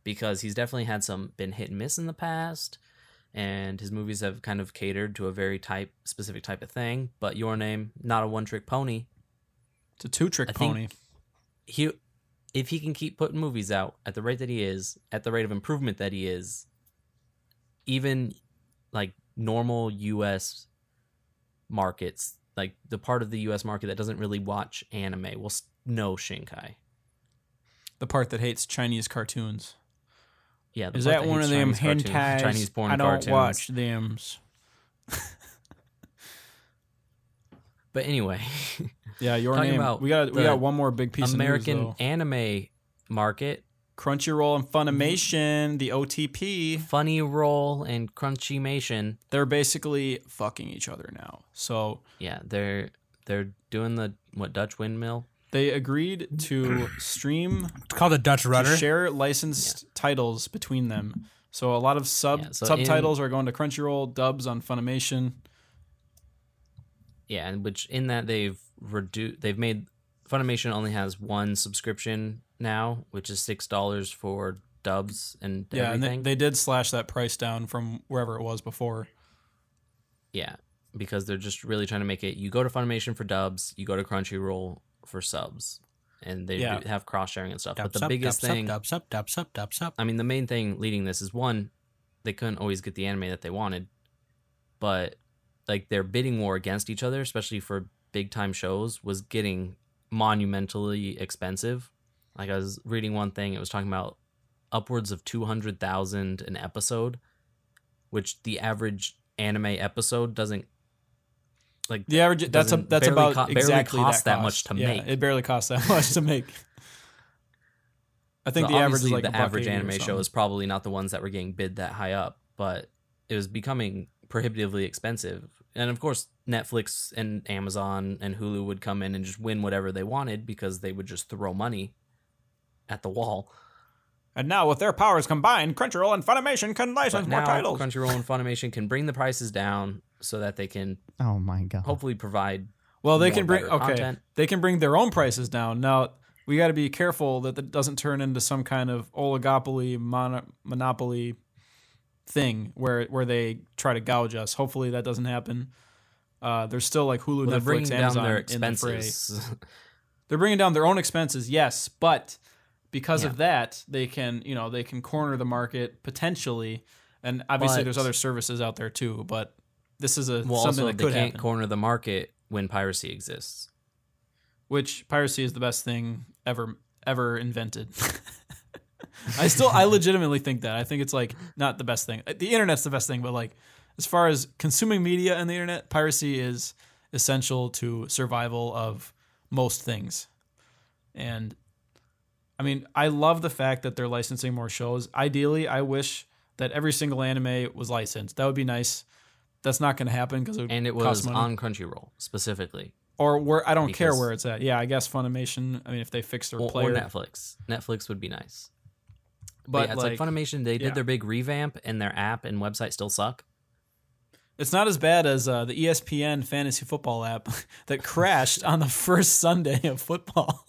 Because he's definitely had some been hit and miss in the past, and his movies have kind of catered to a very type specific type of thing. But Your Name, not a one trick pony. It's a two trick pony. He, if he can keep putting movies out at the rate that he is, at the rate of improvement that he is, even like normal U S markets, like the part of the U S market that doesn't really watch anime, will know Shinkai. The part that hates Chinese cartoons. Yeah, the is that, that one of them hentai? Chinese porn I don't cartoons. watch them. But anyway, yeah, Your Name. We got we got one more big piece. American of news, though. Anime market Crunchyroll and Funimation, the O T P. Funny Roll and Crunchymation. They're basically fucking each other now. So yeah, they're they're doing the what Dutch windmill. They agreed to stream. It's called a Dutch rudder. Share licensed yeah. titles between them. So a lot of sub yeah, so subtitles in, are going to Crunchyroll, dubs on Funimation. Yeah, and which in that they've reduced. They've made Funimation only has one subscription now, which is six dollars for dubs and yeah, everything. Yeah, and they, they did slash that price down from wherever it was before. Yeah, because they're just really trying to make it, you go to Funimation for dubs, you go to Crunchyroll for subs, and they yeah. do have cross-sharing and stuff. Dub, but the sub, biggest dub, thing... Dub, sub, dub, sub, dub, sub. I mean, the main thing leading this is, one, they couldn't always get the anime that they wanted, but like their bidding war against each other, especially for big-time shows, was getting monumentally expensive. Like I was reading one thing, it was talking about upwards of two hundred thousand an episode, which the average anime episode doesn't like the average that's a, that's about co- exactly cost that, that much to yeah, make. It barely costs that much to make. I think so the average is like the average anime show is probably not the ones that were getting bid that high up, but it was becoming prohibitively expensive. And of course, Netflix and Amazon and Hulu would come in and just win whatever they wanted because they would just throw money at the wall. And now with their powers combined, Crunchyroll and Funimation can license more titles. Crunchyroll and Funimation can bring the prices down so that they can oh my god hopefully provide well they can bring okay content. They can bring their own prices down. Now we got to be careful that that doesn't turn into some kind of oligopoly mon- monopoly thing where where they try to gouge us. Hopefully that doesn't happen. Uh, there's still like Hulu, well, Netflix, Amazon down their expenses. In the fray. They're bringing down their own expenses, yes, but because yeah. of that, they can, you know, they can corner the market potentially, and obviously but, there's other services out there too. But this is a well, something also, that could they can't happen. Corner the market when piracy exists, which piracy is the best thing ever ever invented. I still, I legitimately think that. I think it's like not the best thing. The internet's the best thing, but like as far as consuming media and the internet, piracy is essential to survival of most things, and. I mean, I love the fact that they're licensing more shows. Ideally, I wish that every single anime was licensed. That would be nice. That's not going to happen because it would and it cost was money. On Crunchyroll specifically, or where I don't because, care where it's at. Yeah, I guess Funimation. I mean, if they fix their or, player, or Netflix, Netflix would be nice. But, but yeah, it's like, like Funimation. They did yeah. their big revamp, and their app and website still suck. It's not as bad as uh, the E S P N fantasy football app that crashed on the first Sunday of football.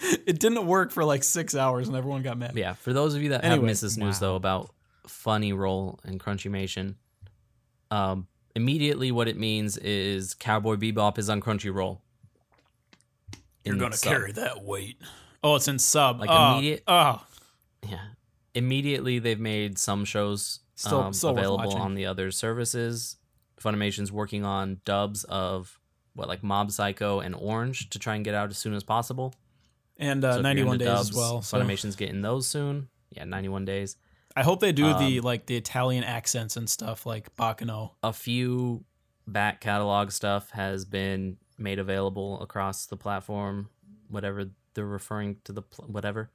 It didn't work for like six hours and everyone got mad. Yeah, for those of you that anyway, have missed this wow. news, though, about Funnyroll and Crunchymation, um, immediately what it means is Cowboy Bebop is on Crunchyroll. You're going to carry that weight. Oh, it's in sub. Like oh, immediate, oh. Yeah. Immediately they've made some shows still, um, still available on the other services. Funimation's working on dubs of, what, like Mob Psycho and Orange to try and get out as soon as possible. And uh, so ninety-one days dubs, as well. So. Funimation's getting those soon. Yeah, ninety-one days. I hope they do um, the like the Italian accents and stuff like Bacano. A few back catalog stuff has been made available across the platform, whatever they're referring to the pl- whatever.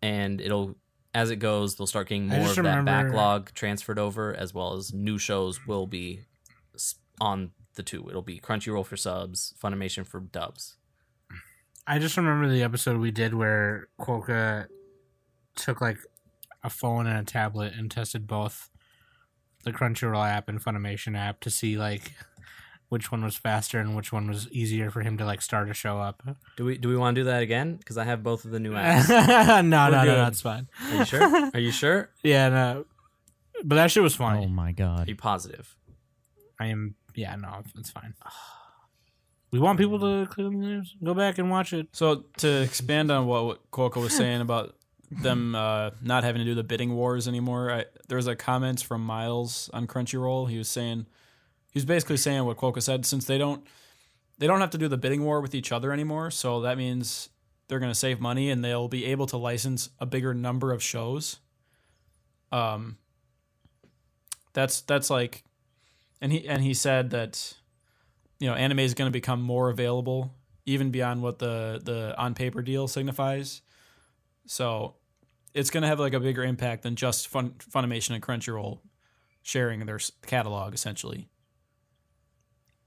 And it'll as it goes, they'll start getting more of that remember. backlog transferred over, as well as new shows will be on the two. It'll be Crunchyroll for subs, Funimation for dubs. I just remember the episode we did where Quokka took like a phone and a tablet and tested both the Crunchyroll app and Funimation app to see like which one was faster and which one was easier for him to like start a show up. Do we do we want to do that again? Because I have both of the new apps. no, We're no, good. no, that's fine. Are you sure? Are you sure? yeah, no. But that shit was funny. Oh my god. Are you positive? I am. Yeah, no, it's fine. We want people to go back and watch it. So to expand on what Quokka was saying about them uh, not having to do the bidding wars anymore, I, there was a comment from Miles on Crunchyroll. He was saying, he was basically saying what Quokka said. Since they don't, they don't have to do the bidding war with each other anymore, so that means they're going to save money and they'll be able to license a bigger number of shows. Um, that's that's like, and he and he said that. You know, anime is going to become more available, even beyond what the, the on-paper deal signifies. So it's going to have like a bigger impact than just Fun, Funimation and Crunchyroll sharing their catalog, essentially.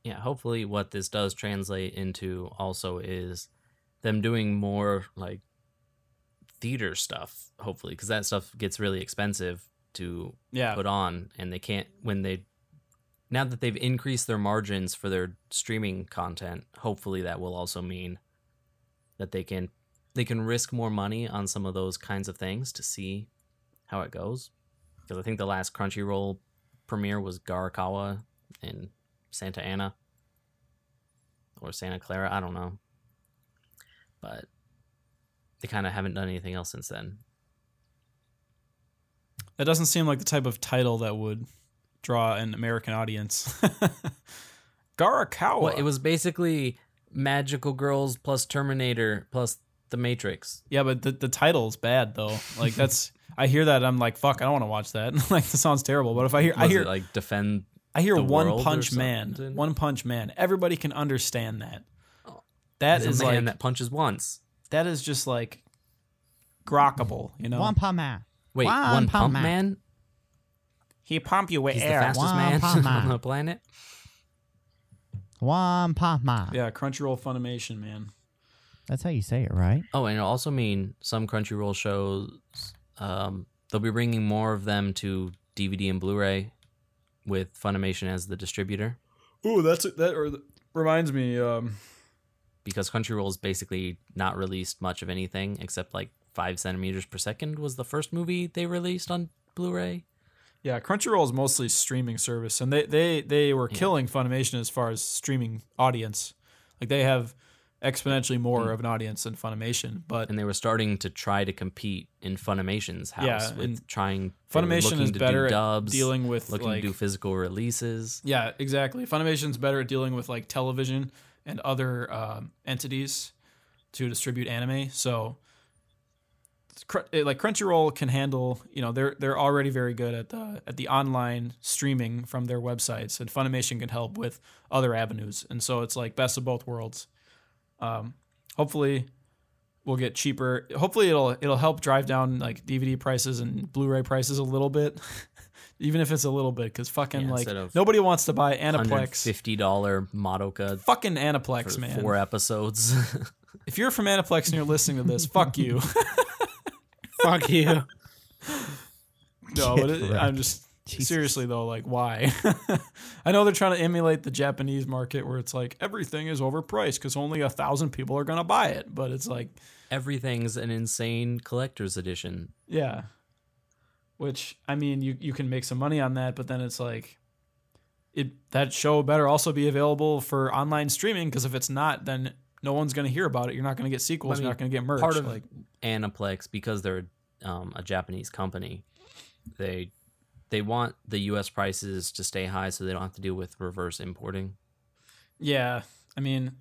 Yeah, hopefully what this does translate into also is them doing more like theater stuff, hopefully, because that stuff gets really expensive to yeah. put on, and they can't when they now that they've increased their margins for their streaming content. Hopefully that will also mean that they can they can risk more money on some of those kinds of things to see how it goes, because I think the last Crunchyroll premiere was Garakawa and Santa Ana or Santa Clara, I don't know, but they kind of haven't done anything else since then. That doesn't seem like the type of title that would draw an American audience. Garakawa. Well, it was basically Magical Girls plus Terminator plus The Matrix. Yeah, but the, the title's bad though. Like that's I hear that and I'm like, fuck, I don't want to watch that. Like that sounds terrible. But if I hear was I hear it like defend I hear One Punch Man. One Punch Man. Everybody can understand that. Oh, that is a man like, that punches once. That is just like grockable, you know. One Punch Man. Wait, One, one Pump Man. Man? He pump you with He's air. He's the fastest one man on the planet. One Punch Man. Yeah, Crunchyroll Funimation, man. That's how you say it, right? Oh, and it'll also mean some Crunchyroll shows, um, they'll be bringing more of them to D V D and Blu-ray with Funimation as the distributor. Ooh, that's that or the, reminds me. Um... Because Crunchyroll's basically not released much of anything except like Five Centimeters Per Second was the first movie they released on Blu-ray. Yeah, Crunchyroll is mostly streaming service, and they they, they were yeah. killing Funimation as far as streaming audience. Like they have exponentially more mm-hmm. of an audience than Funimation, but and they were starting to try to compete in Funimation's house yeah, with trying Funimation is better dubs, at dealing with looking like, to do physical releases. Yeah, exactly. Funimation's better at dealing with like television and other um, entities to distribute anime, so. Like Crunchyroll can handle, you know, they're they're already very good at the at the online streaming from their websites, and Funimation can help with other avenues, and so it's like best of both worlds. Um, hopefully, we'll get cheaper. Hopefully, it'll it'll help drive down like D V D prices and Blu-ray prices a little bit, even if it's a little bit, because fucking yeah, like nobody wants to buy Aniplex fifty dollars Madoka fucking Aniplex man four episodes. If you're from Aniplex and you're listening to this, fuck you. Fuck you. No, but it, I'm just Jesus. Seriously though, like why? I know they're trying to emulate the Japanese market where it's like everything is overpriced because only a thousand people are gonna buy it, but it's like everything's an insane collector's edition. Yeah, which I mean, you you can make some money on that, but then it's like it that show better also be available for online streaming, because if it's not, then no one's gonna hear about it. You're not gonna get sequels. I mean, you're not gonna get merch. Part of like Aniplex, because they're um, a Japanese company, they they want the U S prices to stay high so they don't have to deal with reverse importing. Yeah, I mean,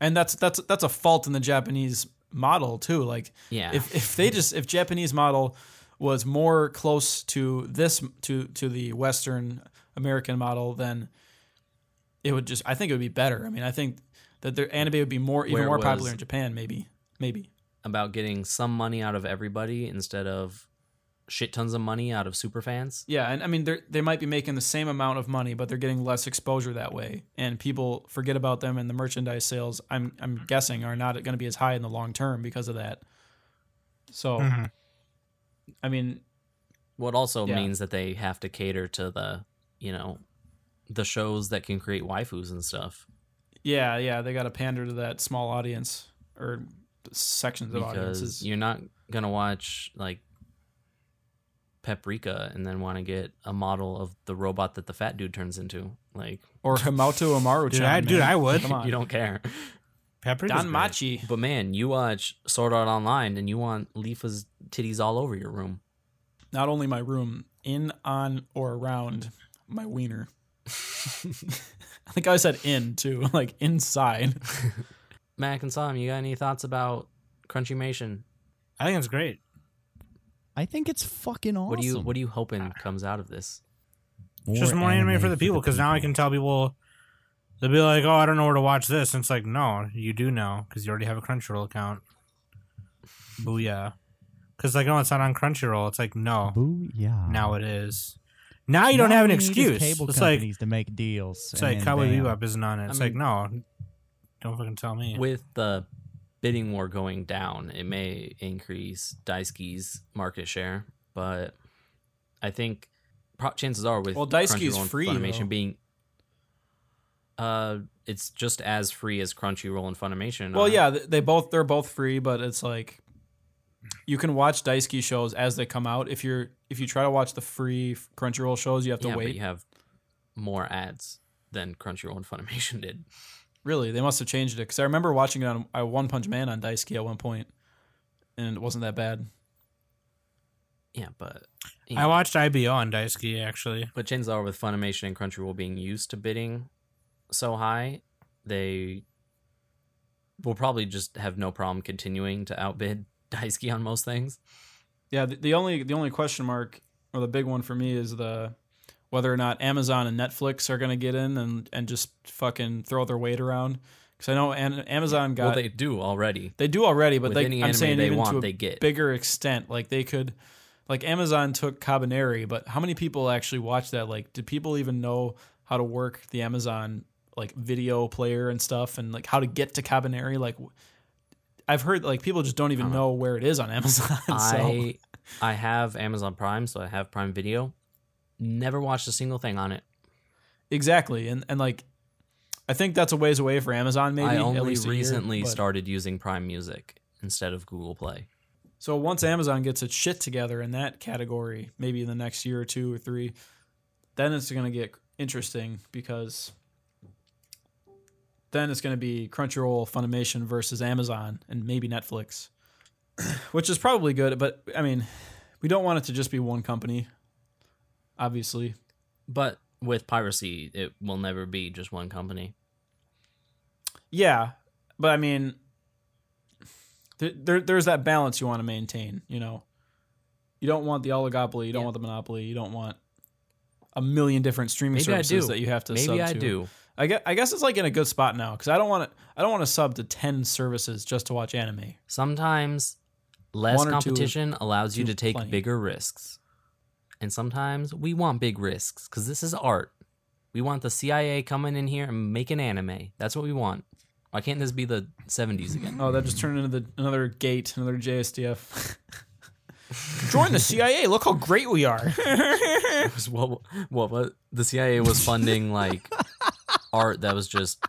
and that's that's that's a fault in the Japanese model too. Like, yeah. if if they just if Japanese model was more close to this to to the Western American model, then it would just I think it would be better. I mean, I think. That their anime would be more even Where more popular in Japan, maybe. Maybe. About getting some money out of everybody instead of shit tons of money out of superfans. Yeah, and I mean, they they might be making the same amount of money, but they're getting less exposure that way. And people forget about them, and the merchandise sales, I'm I'm guessing, are not going to be as high in the long term because of that. So, mm-hmm. I mean... What also yeah. means that they have to cater to the, you know, the shows that can create waifus and stuff. Yeah, yeah, they got to pander to that small audience or sections of because audiences. You're not going to watch, like, Paprika and then want to get a model of the robot that the fat dude turns into. like Or Hamato Amaru-chan. Dude, I, dude, I would. Come on. You don't care. Paprika's Don great. Machi. But, man, you watch Sword Art Online and you want Lifa's titties all over your room. Not only my room, in, on, or around my wiener. I think I said in too, like inside. Mac and Sam, you got any thoughts about Crunchymation? I think it's great. I think it's fucking awesome. What do you What are you hoping comes out of this? More Just more anime, anime for the people, because now I can tell people. They'll be like, "Oh, I don't know where to watch this," and it's like, "No, you do know, because you already have a Crunchyroll account." Booyah. Because like, oh, it's not on Crunchyroll. It's like, no. Booyah. Now it is. Now you now don't have an excuse. Cable it's companies like, to make deals. It's like Cowboy Bebop isn't on it. It's I mean, like, no, don't fucking tell me. With the bidding war going down, it may increase Daisuke's market share, but I think chances are with well, Daisuke's free Funimation though. being, uh, it's just as free as Crunchyroll and Funimation. Well, uh, yeah, they both they're both free, but it's like you can watch Daisuke shows as they come out. If you're if you try to watch the free Crunchyroll shows, you have to yeah, wait. But you have more ads than Crunchyroll and Funimation did. Really, they must have changed it because I remember watching it on uh, One Punch Man on Daisuke at one point, and it wasn't that bad. Yeah, but you know, I watched I B O on Daisuke actually. But chances are with Funimation and Crunchyroll being used to bidding so high, they will probably just have no problem continuing to outbid Daisuke on most things. Yeah, the, the only the only question mark or the big one for me is the whether or not Amazon and Netflix are going to get in and, and just fucking throw their weight around. Because I know an, Amazon got... Well, they do already. They do already, but they, I'm saying they even want, to a they get. bigger extent. Like, they could... Like, Amazon took Cabaneri, but how many people actually watch that? Like, did people even know how to work the Amazon, like, video player and stuff? And, like, how to get to Cabaneri? Like, I've heard, like, people just don't even um, know where it is on Amazon. I, so. I have Amazon Prime, so I have Prime Video. Never watched a single thing on it. Exactly. And, and like, I think that's a ways away for Amazon, maybe. I only at least recently year, started using Prime Music instead of Google Play. So once Amazon gets its shit together in that category, maybe in the next year or two or three, then it's going to get interesting because then it's going to be Crunchyroll, Funimation versus Amazon and maybe Netflix, which is probably good. But, I mean, we don't want it to just be one company. Obviously. But with piracy, it will never be just one company. Yeah, but I mean, there, there's that balance you want to maintain, you know. You don't want the oligopoly, you don't yeah. want the monopoly, you don't want a million different streaming Maybe services that you have to Maybe sub to. Maybe I do. I guess, I guess it's like in a good spot now, because I don't want to I don't want to sub to ten services just to watch anime. Sometimes less competition allows you to take plenty. bigger risks. And sometimes we want big risks because this is art. We want the C I A coming in here and making anime. That's what we want. Why can't this be the seventies again? Oh, that just turned into the, another gate, another J S D F. Join the C I A. Look how great we are. It was, what, what, what, the C I A was funding like art that was just...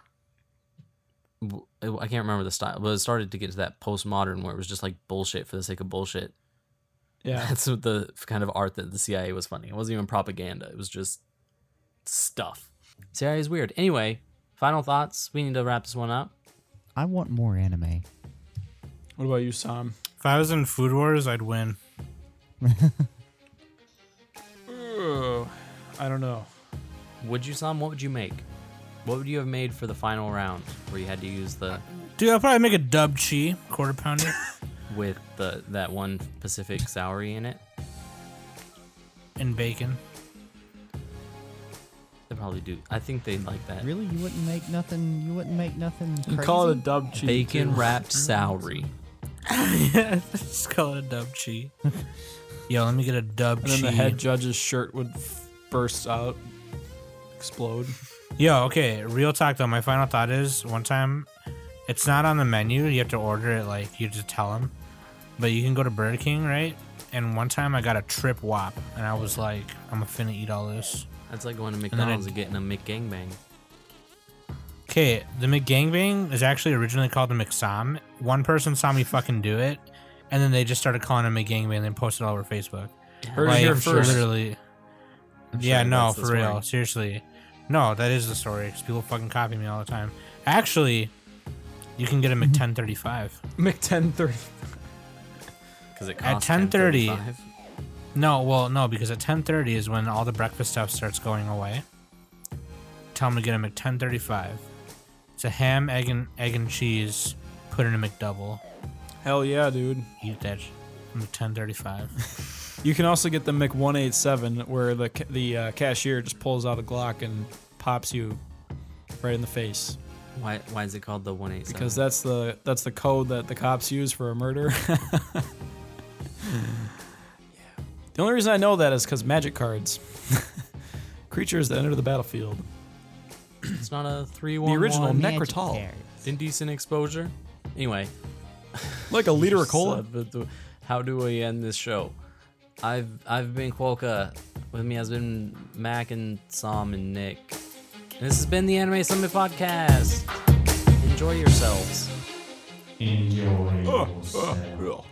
I can't remember the style, but it started to get to that postmodern where it was just like bullshit for the sake of bullshit. Yeah, that's what the kind of art that the C I A was funding. It wasn't even propaganda. It was just stuff. C I A is weird. Anyway, final thoughts. We need to wrap this one up. I want more anime. What about you, Sam? If I was in Food Wars, I'd win. Ooh, I don't know. Would you, Sam? What would you make? What would you have made for the final round where you had to use the... Dude, I'll probably make a dub chi quarter pounder. With the that one Pacific Soury in it. And bacon. They probably do. I think they'd like that. Really? You wouldn't make nothing you wouldn't make nothing crazy? You call it a dub chi. Bacon wrapped Soury. Yeah, just call it a dub chi. Yo, let me get a dub chi. And then the head judge's shirt would f- burst out. Explode. Yo, okay. Real talk though, my final thought is one time it's not on the menu. You have to order it, like, you just tell them. But you can go to Burger King, right? And one time I got a Trip Wop, and I was like, I'm finna eat all this. That's like going to McDonald's and, it, and getting a McGangbang. Okay, the McGangbang is actually originally called the McSom. One person saw me fucking do it, and then they just started calling it McGangbang and then posted all over Facebook. Heard like, it here first. Literally, yeah, no, for real. Story. Seriously. No, that is the story, because people fucking copy me all the time. Actually... You can get a Mc ten thirty-five. Mc ten thirty. Because it costs at ten thirty. No, well, no, because at ten thirty is when all the breakfast stuff starts going away. Tell them to get a Mc ten thirty-five. It's a ham, egg, and egg and cheese. Put in a McDouble. Hell yeah, dude! Eat that Mc ten thirty-five. You can also get the Mc one eighty-seven, where the the uh, cashier just pulls out a Glock and pops you right in the face. Why why is it called the one eighty-seven? Because that's the that's the code that the cops use for a murder. Yeah. The only reason I know that is because magic cards. Creatures that enter the battlefield. It's not a three one one. The original Necrotal. Indecent exposure. Anyway. Like a liter of cola. How do we end this show? I've I've been Quokka. With me has been Mac and Sam and Nick. And this has been the Anime Summit Podcast. Enjoy yourselves. Enjoy yourselves. Uh, uh, uh.